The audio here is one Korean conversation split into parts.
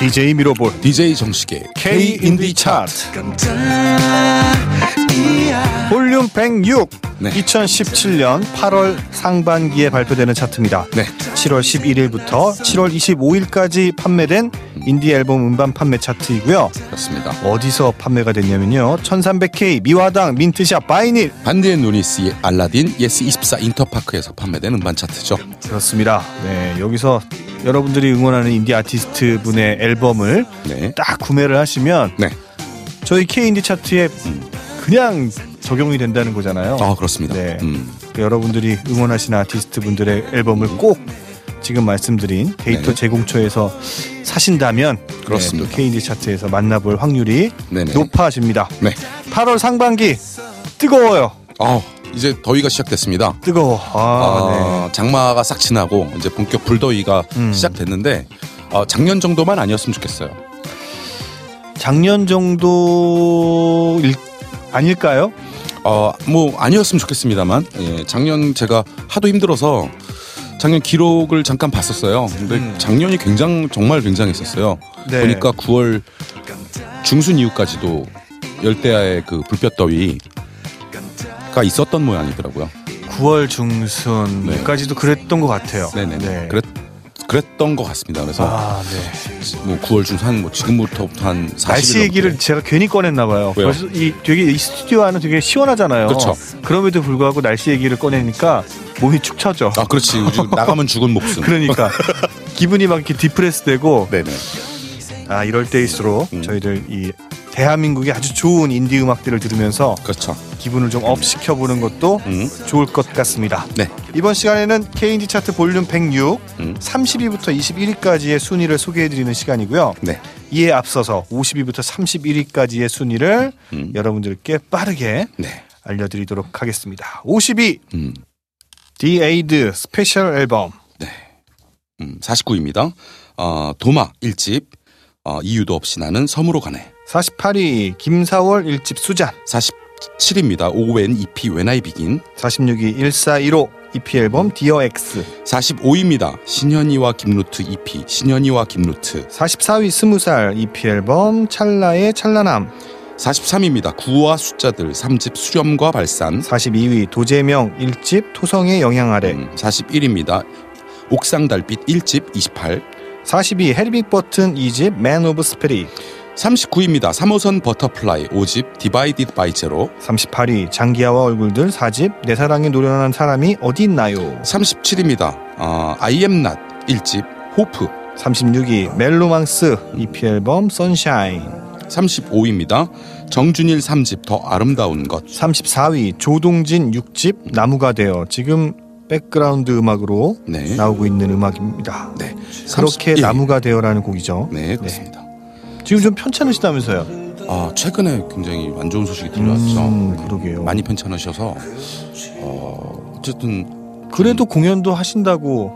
DJ 미러볼, DJ 정식의 K-인디 차트 볼륨 106. 네. 2017년 8월 상반기에 발표되는 차트입니다. 네. 7월 11일부터 7월 25일까지 판매된 인디 앨범 음반 판매 차트이고요. 그렇습니다. 어디서 판매가 됐냐면요, 1300K, 미화당, 민트샵, 바이닐, 반디앤누니스의 알라딘, 예스24 인터파크에서 판매된 음반 차트죠. 그렇습니다. 네, 여기서 여러분들이 응원하는 인디 아티스트 분의 앨범을 네. 딱 구매를 하시면 네. 저희 K-인디 차트에 그냥 적용이 된다는 거잖아요. 아, 그렇습니다. 네. 그러니까 여러분들이 응원하시는 아티스트 분들의 앨범을 꼭 지금 말씀드린 데이터 네네. 제공처에서 사신다면 그렇습니다. 네, K-인디 차트에서 만나볼 확률이 네네. 높아집니다. 네. 8월 상반기 뜨거워요. 이제 더위가 시작됐습니다. 뜨거워. 네. 장마가 싹 지나고 이제 본격 불더위가 시작됐는데 작년 정도만 아니었으면 좋겠어요. 작년 정도 아닐까요? 뭐 아니었으면 좋겠습니다만 예, 작년 제가 하도 힘들어서 작년 기록을 잠깐 봤었어요. 근데 작년이 정말 굉장했었어요. 네. 보니까 9월 중순 이후까지도 열대야의 그 불볕더위 가 있었던 모양이더라고요. 9월 중순까지도 네. 그랬던 것 같아요. 네네. 네. 그랬던 것 같습니다. 그래서 네. 뭐 9월 중순 뭐 지금부터 한 40일 날씨 얘기를 제가 괜히 꺼냈나 봐요. 왜요? 벌써 이 스튜디오 안은 되게 시원하잖아요. 그렇죠. 그럼에도 불구하고 날씨 얘기를 꺼내니까 몸이 축 처져. 아, 그렇지. 나가면 죽은 목숨. 그러니까 기분이 막 이렇게 디프레스되고. 네네. 아, 이럴 때일수록 저희들 이 대한민국의 아주 좋은 인디 음악들을 들으면서 그렇죠. 기분을 좀 업시켜보는 것도 좋을 것 같습니다. 네. 이번 시간에는 K-인디 차트 볼륨 106 30위부터 21위까지의 순위를 소개해드리는 시간이고요. 네. 이에 앞서서 50위부터 31위까지의 순위를 여러분들께 빠르게 네. 알려드리도록 하겠습니다. 50위 디에이드 스페셜 앨범 네. 49위입니다. 도마 1집 이유도 없이 나는 섬으로 가네. 48위 김사월 1집 수잔. 47위입니다. 오웬 EP When I Begin. 46위 1415 EP 앨범 Dear X. 45위입니다. 신현이와 김루트 EP 신현이와 김루트. 44위 스무살 EP 앨범 찰나의 찰나남. 43위입니다. 구호와 숫자들 3집 수렴과 발산. 42위 도재명 1집 토성의 영향 아래. 41위입니다. 옥상 달빛 1집 28. 42위 헤리빅 버튼 2집 Man of Spirit. 39위입니다. 3호선 버터플라이 5집 디바이디드 바이 제로. 38위 장기하와 얼굴들 4집 내 사랑에 노련한 사람이 어디 있나요. 37위입니다. I am not 1집 호프. 36위 멜로망스 EP 앨범 선샤인. 35위입니다. 정준일 3집 더 아름다운 것. 34위 조동진 6집 나무가 되어. 지금 백그라운드 음악으로 네. 나오고 있는 음악입니다. 네. 그렇게 나무가 되어라는 곡이죠. 네, 그렇습니다. 네. 지금 좀 편찮으시다면서요? 최근에 굉장히 안 좋은 소식이 들려왔죠. 그러게요. 많이 편찮으셔서 어쨌든 그래도 공연도 하신다고.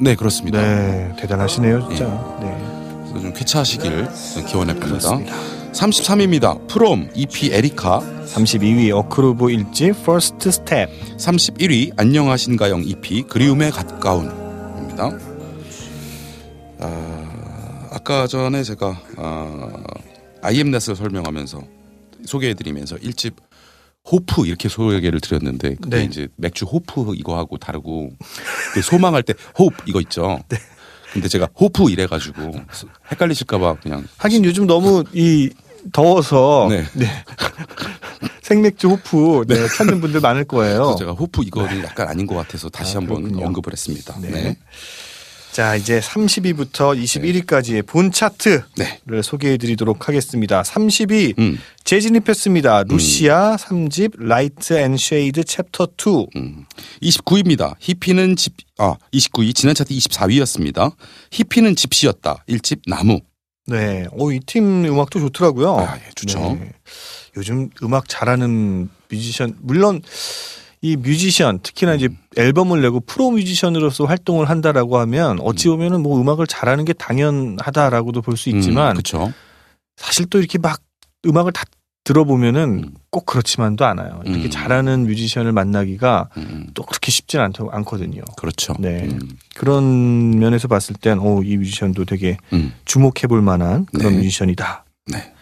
네, 그렇습니다. 네, 대단하시네요, 진짜. 네. 네. 그래서 좀 쾌차하시길 기원해봅니다. 33위입니다. 프롬 EP 에리카. 32위 어크루브 1집 First Step. 31위 안녕하신가영 EP 그리움에 가까운입니다. 아까 전에 제가 아이엠넷을 설명하면서 소개해드리면서 1집 호프 이렇게 소개를 드렸는데 그게 네. 이제 맥주 호프 이거하고 다르고 소망할 때 호프 이거 있죠. 네. 근데 제가 호프 이래가지고 헷갈리실까봐 그냥 하긴 요즘 너무 이 더워서 네. 네. 생맥주 호프 네. 네, 찾는 분들 많을 거예요. 제가 호프 이거는 약간 아닌 것 같아서 다시 한번 언급을 했습니다. 네. 네. 자, 이제 30위부터 21위까지의 본 차트를 네. 소개해드리도록 하겠습니다. 30위 재진입했습니다. 루시아 3집 라이트 앤 쉐이드 챕터 2. 29위입니다. 29위 지난 차트 24위였습니다. 히피는 집시였다 1집 나무. 네, 이 팀 음악도 좋더라고요. 아, 예, 좋죠. 네. 요즘 음악 잘하는 뮤지션 물론. 이 뮤지션 특히나 이제 앨범을 내고 프로 뮤지션으로서 활동을 한다라고 하면 어찌 보면은 뭐 음악을 잘하는 게 당연하다라고도 볼 수 있지만 그쵸. 사실 또 이렇게 막 음악을 다 들어보면은 꼭 그렇지만도 않아요. 이렇게 잘하는 뮤지션을 만나기가 또 그렇게 쉽진 않거든요. 그렇죠. 네. 그런 면에서 봤을 땐 이 뮤지션도 되게 주목해볼 만한 그런 뮤지션이다. 네.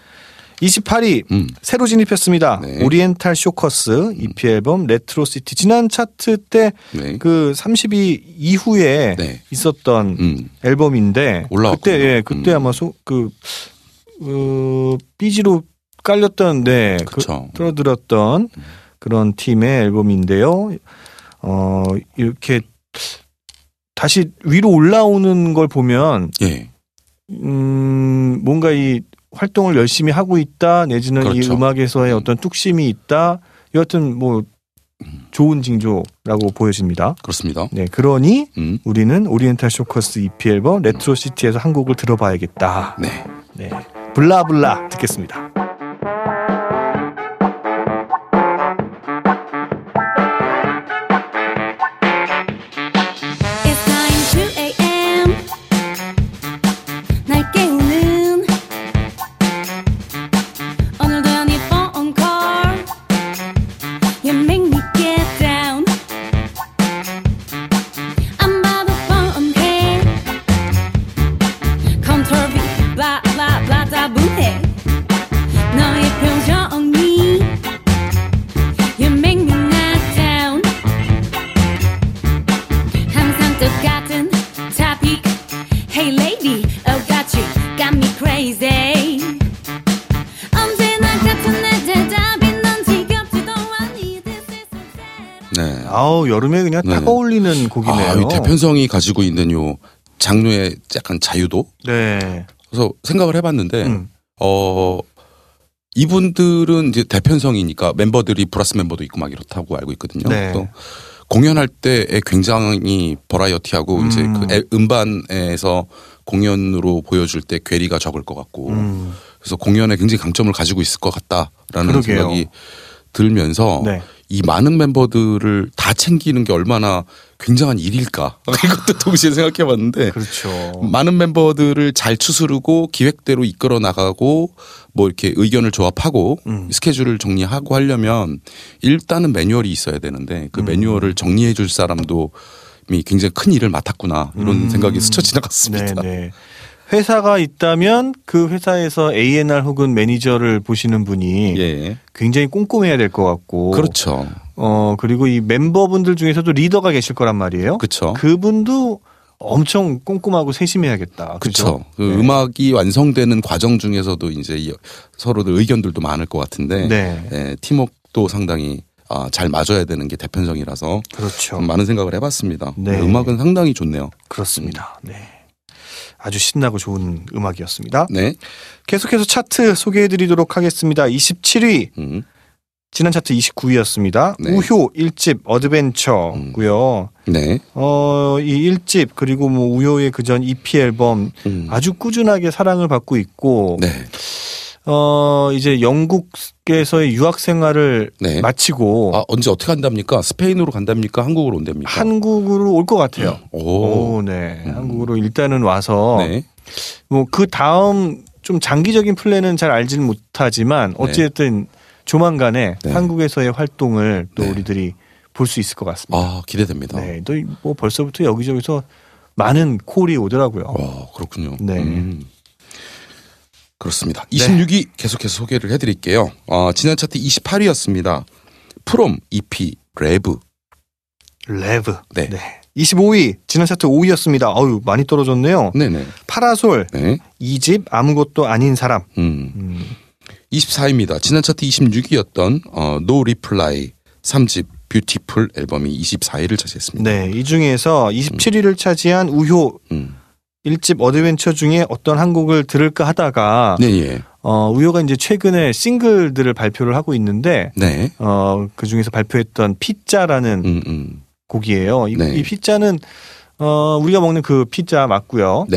28위 새로 진입했습니다. 네. 오리엔탈 쇼커스 EP 앨범 레트로시티. 지난 차트 때 그 30위 이후에 있었던 앨범인데 올라왔군요. 그때 아마 삐지로 깔렸던 틀어들었던 그런 팀의 앨범인데요. 이렇게 다시 위로 올라오는 걸 보면 뭔가 이 활동을 열심히 하고 있다 내지는 이 음악에서의 어떤 뚝심이 있다. 여하튼 뭐 좋은 징조라고 보여집니다. 그렇습니다. 네, 그러니 우리는 오리엔탈 쇼커스 EP 앨범 레트로시티에서 한 곡을 들어봐야겠다. 네, 블라블라 듣겠습니다. 여름에 그냥 딱 어울리는 곡이네요. 이 대편성이 가지고 있는 요 장르의 약간 자유도. 네. 그래서 생각을 해봤는데 이분들은 이제 대편성이니까 멤버들이 브라스 멤버도 있고 막 이렇다고 알고 있거든요. 네. 또 공연할 때에 굉장히 버라이어티하고 이제 그 음반에서 공연으로 보여줄 때 괴리가 적을 것 같고 그래서 공연에 굉장히 강점을 가지고 있을 것 같다라는 생각이 들면서. 네. 이 많은 멤버들을 다 챙기는 게 얼마나 굉장한 일일까 이것도 동시에 생각해봤는데 그렇죠. 많은 멤버들을 잘 추스르고 기획대로 이끌어 나가고 뭐 이렇게 의견을 조합하고 스케줄을 정리하고 하려면 일단은 매뉴얼이 있어야 되는데 그 매뉴얼을 정리해 줄 사람도 굉장히 큰 일을 맡았구나 이런 생각이 스쳐 지나갔습니다. 네네. 회사가 있다면 그 회사에서 A&R 혹은 매니저를 보시는 분이 굉장히 꼼꼼해야 될 것 같고 그렇죠. 그리고 이 멤버분들 중에서도 리더가 계실 거란 말이에요. 그렇죠. 그분도 엄청 꼼꼼하고 세심해야겠다. 그렇죠. 그 음악이 완성되는 과정 중에서도 이제 서로들 의견들도 많을 것 같은데 팀워크도 상당히 잘 맞아야 되는 게 대편성이라서 그렇죠. 많은 생각을 해봤습니다. 음악은 상당히 좋네요. 그렇습니다. 네. 아주 신나고 좋은 음악이었습니다. 네. 계속해서 차트 소개해드리도록 하겠습니다. 27위 지난 차트 29위였습니다. 우효 1집 어드벤처고요. 네. 이 1집 그리고 뭐 우효의 그전 EP 앨범 아주 꾸준하게 사랑을 받고 있고 이제 영국에서의 유학 생활을 마치고 언제 어떻게 간답니까? 스페인으로 간답니까? 한국으로 온답니까? 한국으로 올 것 같아요. 한국으로 일단은 와서 뭐 그 다음 좀 장기적인 플랜은 잘 알지는 못하지만 어쨌든 조만간에 한국에서의 활동을 또 우리들이 볼 수 있을 것 같습니다. 기대됩니다. 네, 또 뭐 벌써부터 여기저기서 많은 콜이 오더라고요. 그렇군요. 네. 그렇습니다. 26위 계속해서 소개를 해드릴게요. 지난 차트 28위였습니다. 프롬 EP 레브. 네. 25위 지난 차트 5위였습니다. 아유 많이 떨어졌네요. 네네. 파라솔 2집 아무것도 아닌 사람. 24위입니다. 지난 차트 26위였던 노 리플라이 3집 뷰티풀 앨범이 24위를 차지했습니다. 네. 이 중에서 27위를 차지한 우효. 1집 어드벤처 중에 어떤 한 곡을 들을까 하다가 우효가 이제 최근에 싱글들을 발표를 하고 있는데 그중에서 발표했던 피자라는 곡이에요. 이 피자는 우리가 먹는 그 피자 맞고요.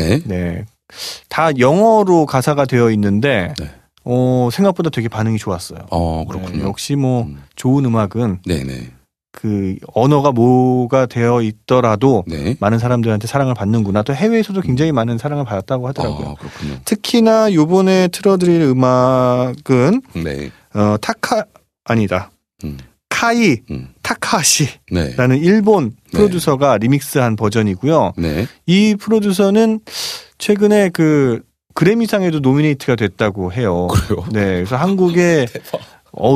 다 영어로 가사가 되어 있는데 생각보다 되게 반응이 좋았어요. 그렇군요. 역시 뭐 좋은 음악은 그 언어가 뭐가 되어 있더라도 네. 많은 사람들한테 사랑을 받는구나. 또 해외에서도 굉장히 많은 사랑을 받았다고 하더라고요. 아, 특히나 이번에 틀어드릴 음악은 네. 카이 타카하시라는 네. 일본 프로듀서가 네. 리믹스한 버전이고요. 네. 이 프로듀서는 최근에 그 그래미상에도 노미네이트가 됐다고 해요. 그래요? 네, 그래서 한국에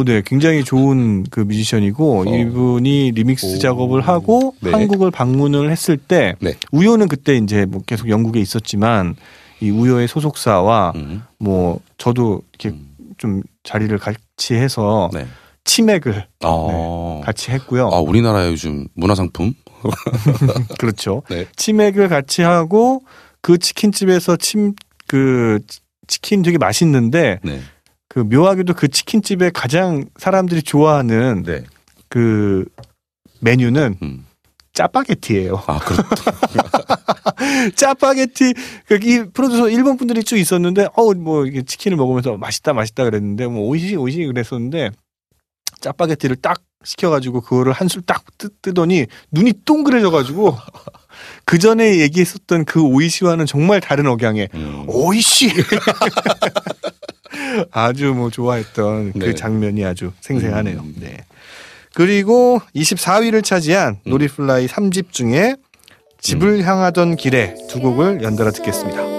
네, 굉장히 좋은 그 뮤지션이고 이분이 리믹스 작업을 하고 네. 한국을 방문을 했을 때 네. 우효는 그때 이제 뭐 계속 영국에 있었지만 이 우효의 소속사와 뭐 저도 이렇게 좀 자리를 같이 해서 네. 치맥을 네, 같이 했고요. 아, 우리나라의 요즘 문화상품? 그렇죠. 네. 치맥을 같이 하고 그 치킨집에서 그 치킨 되게 맛있는데 네. 그 묘하게도 그 치킨집에 가장 사람들이 좋아하는 네. 그 메뉴는 짜파게티예요. 아, 그렇죠. 짜파게티 이 프로듀서 일본 분들이 쭉 있었는데 뭐 이게 치킨을 먹으면서 맛있다 그랬는데 뭐 오이시 그랬었는데 짜파게티를 딱 시켜가지고 그거를 한술 딱 뜨더니 눈이 동그래져가지고 그 전에 얘기했었던 그 오이시와는 정말 다른 억양의 오이시 아주 뭐 좋아했던 네. 그 장면이 아주 생생하네요. 네. 그리고 24위를 차지한 노 리플라이 3집 중에 집을 향하던 길에 두 곡을 연달아 듣겠습니다.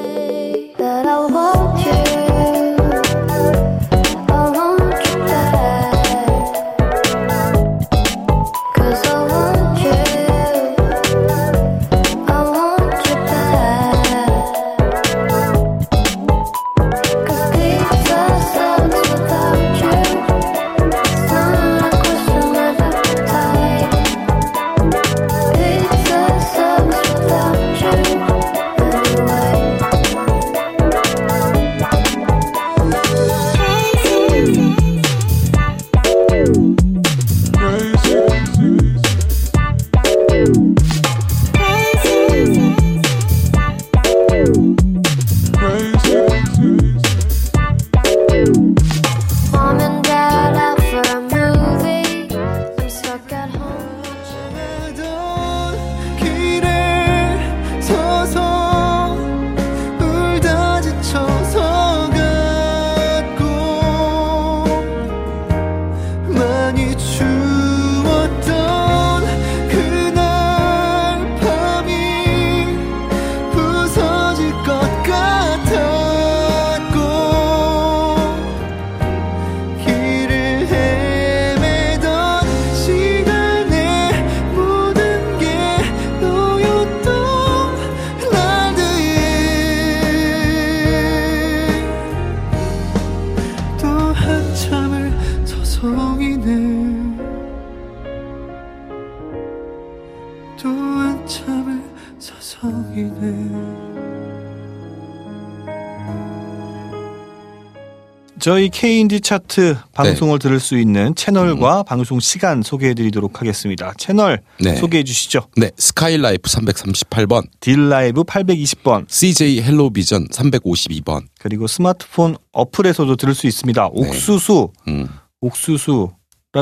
저희 K-인디 차트 방송을 네. 들을 수 있는 채널과 방송 시간 소개해드리도록 하겠습니다. 채널 네. 소개해 주시죠. 네, 스카이라이프 338번, 딜라이브 820번, CJ헬로비전 352번. 그리고 스마트폰 어플에서도 들을 수 있습니다. 옥수수, 네. 옥수수라는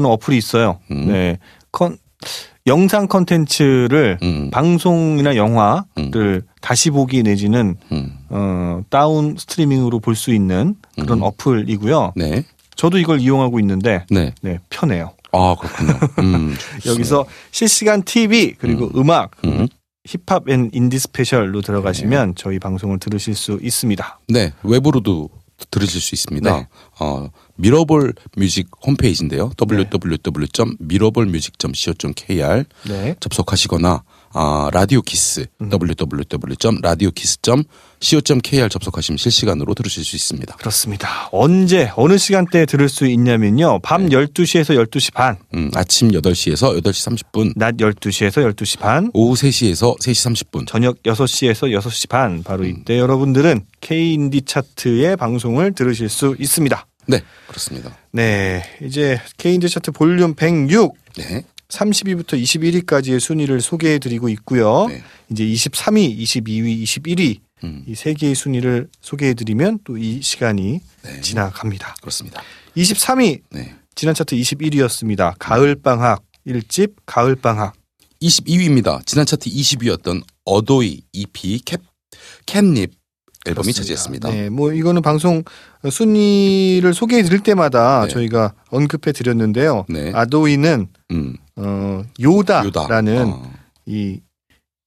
어플이 있어요. 네, 영상 콘텐츠를 방송이나 영화를 다시 보기 내지는 다운 스트리밍으로 볼 수 있는 그런 어플이고요. 네. 저도 이걸 이용하고 있는데 네, 편해요. 아, 그렇군요. 여기서 실시간 TV 그리고 음악 힙합 앤 인디 스페셜로 들어가시면 네. 저희 방송을 들으실 수 있습니다. 네. 웹으로도 들으실 수 있습니다. 네. 미러볼 뮤직 홈페이지인데요. 네. www.mirobolmusic.co.kr 네. 접속하시거나 라디오 키스 www.radiokiss.co.kr 접속하시면 실시간으로 들으실 수 있습니다. 그렇습니다. 언제 어느 시간대에 들을 수 있냐면요. 밤 네. 12시에서 12시 반 아침 8시에서 8시 30분 낮 12시에서 12시 반 오후 3시에서 3시 30분 저녁 6시에서 6시 반 바로 이때 여러분들은 K-인디 차트의 방송을 들으실 수 있습니다. 네. 그렇습니다. 네. 이제 K-인디 차트 볼륨 106 네. 30위부터 21위까지의 순위를 소개해드리고 있고요. 네. 이제 23위, 22위, 21위 이 세 개의 순위를 소개해드리면 또 이 시간이 네. 지나갑니다. 그렇습니다. 23위 지난 차트 21위였습니다. 가을방학 1집 가을방학 22위입니다. 지난 차트 20위였던 아도이 EP 캣닙 앨범이 그렇습니다. 차지했습니다. 네, 뭐 이거는 방송 순위를 소개해 드릴 때마다 네. 저희가 언급해 드렸는데요. 네. 아도이는 요다라는 이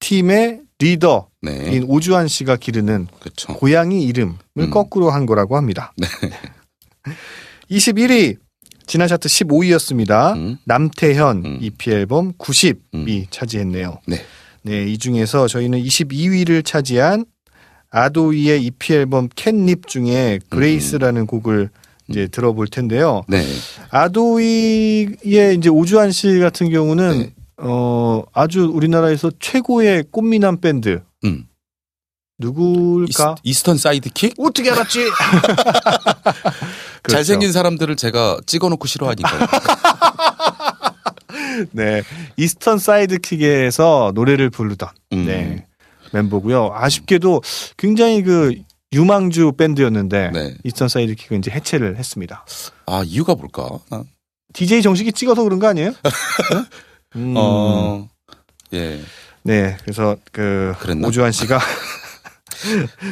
팀의 리더인 네. 오주환 씨가 기르는 그쵸. 고양이 이름을 거꾸로 한 거라고 합니다. 네. 21위 지난 차트 15위였습니다. 남태현 EP 앨범 90이 차지했네요. 네. 네, 이 중에서 저희는 22위를 차지한 아도이의 EP 앨범 캣닙 중에 그레이스라는 곡을 이제 들어볼 텐데요. 네. 아도이의 이제 오주환 씨 같은 경우는 네. 아주 우리나라에서 최고의 꽃미남 밴드. 누굴까? 이스턴 사이드 킥? 어떻게 알았지? 그렇죠. 잘생긴 사람들을 제가 찍어놓고 싫어하니까요. 네. 이스턴 사이드 킥에서 노래를 부르던 네. 멤버고요. 아쉽게도 굉장히 그 유망주 밴드였는데 네. 이스턴 사이드 킥은 이제 해체를 했습니다. 아, 이유가 뭘까? DJ 정식이 찍어서 그런 거 아니에요? 예. 네, 그래서 그 오주환 씨가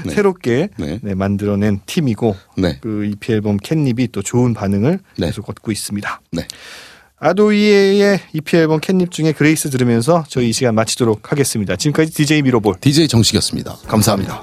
네. 새롭게 네. 네, 만들어낸 팀이고 네. 그 EP 앨범 캣닙이 또 좋은 반응을 네. 계속 얻고 있습니다. 네. 아도이의 EP 앨범 캣닙 중에 그레이스 들으면서 저희 이 시간 마치도록 하겠습니다. 지금까지 DJ 미러볼, DJ 정식이었습니다. 감사합니다.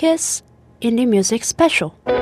Kiss Indie Music Special.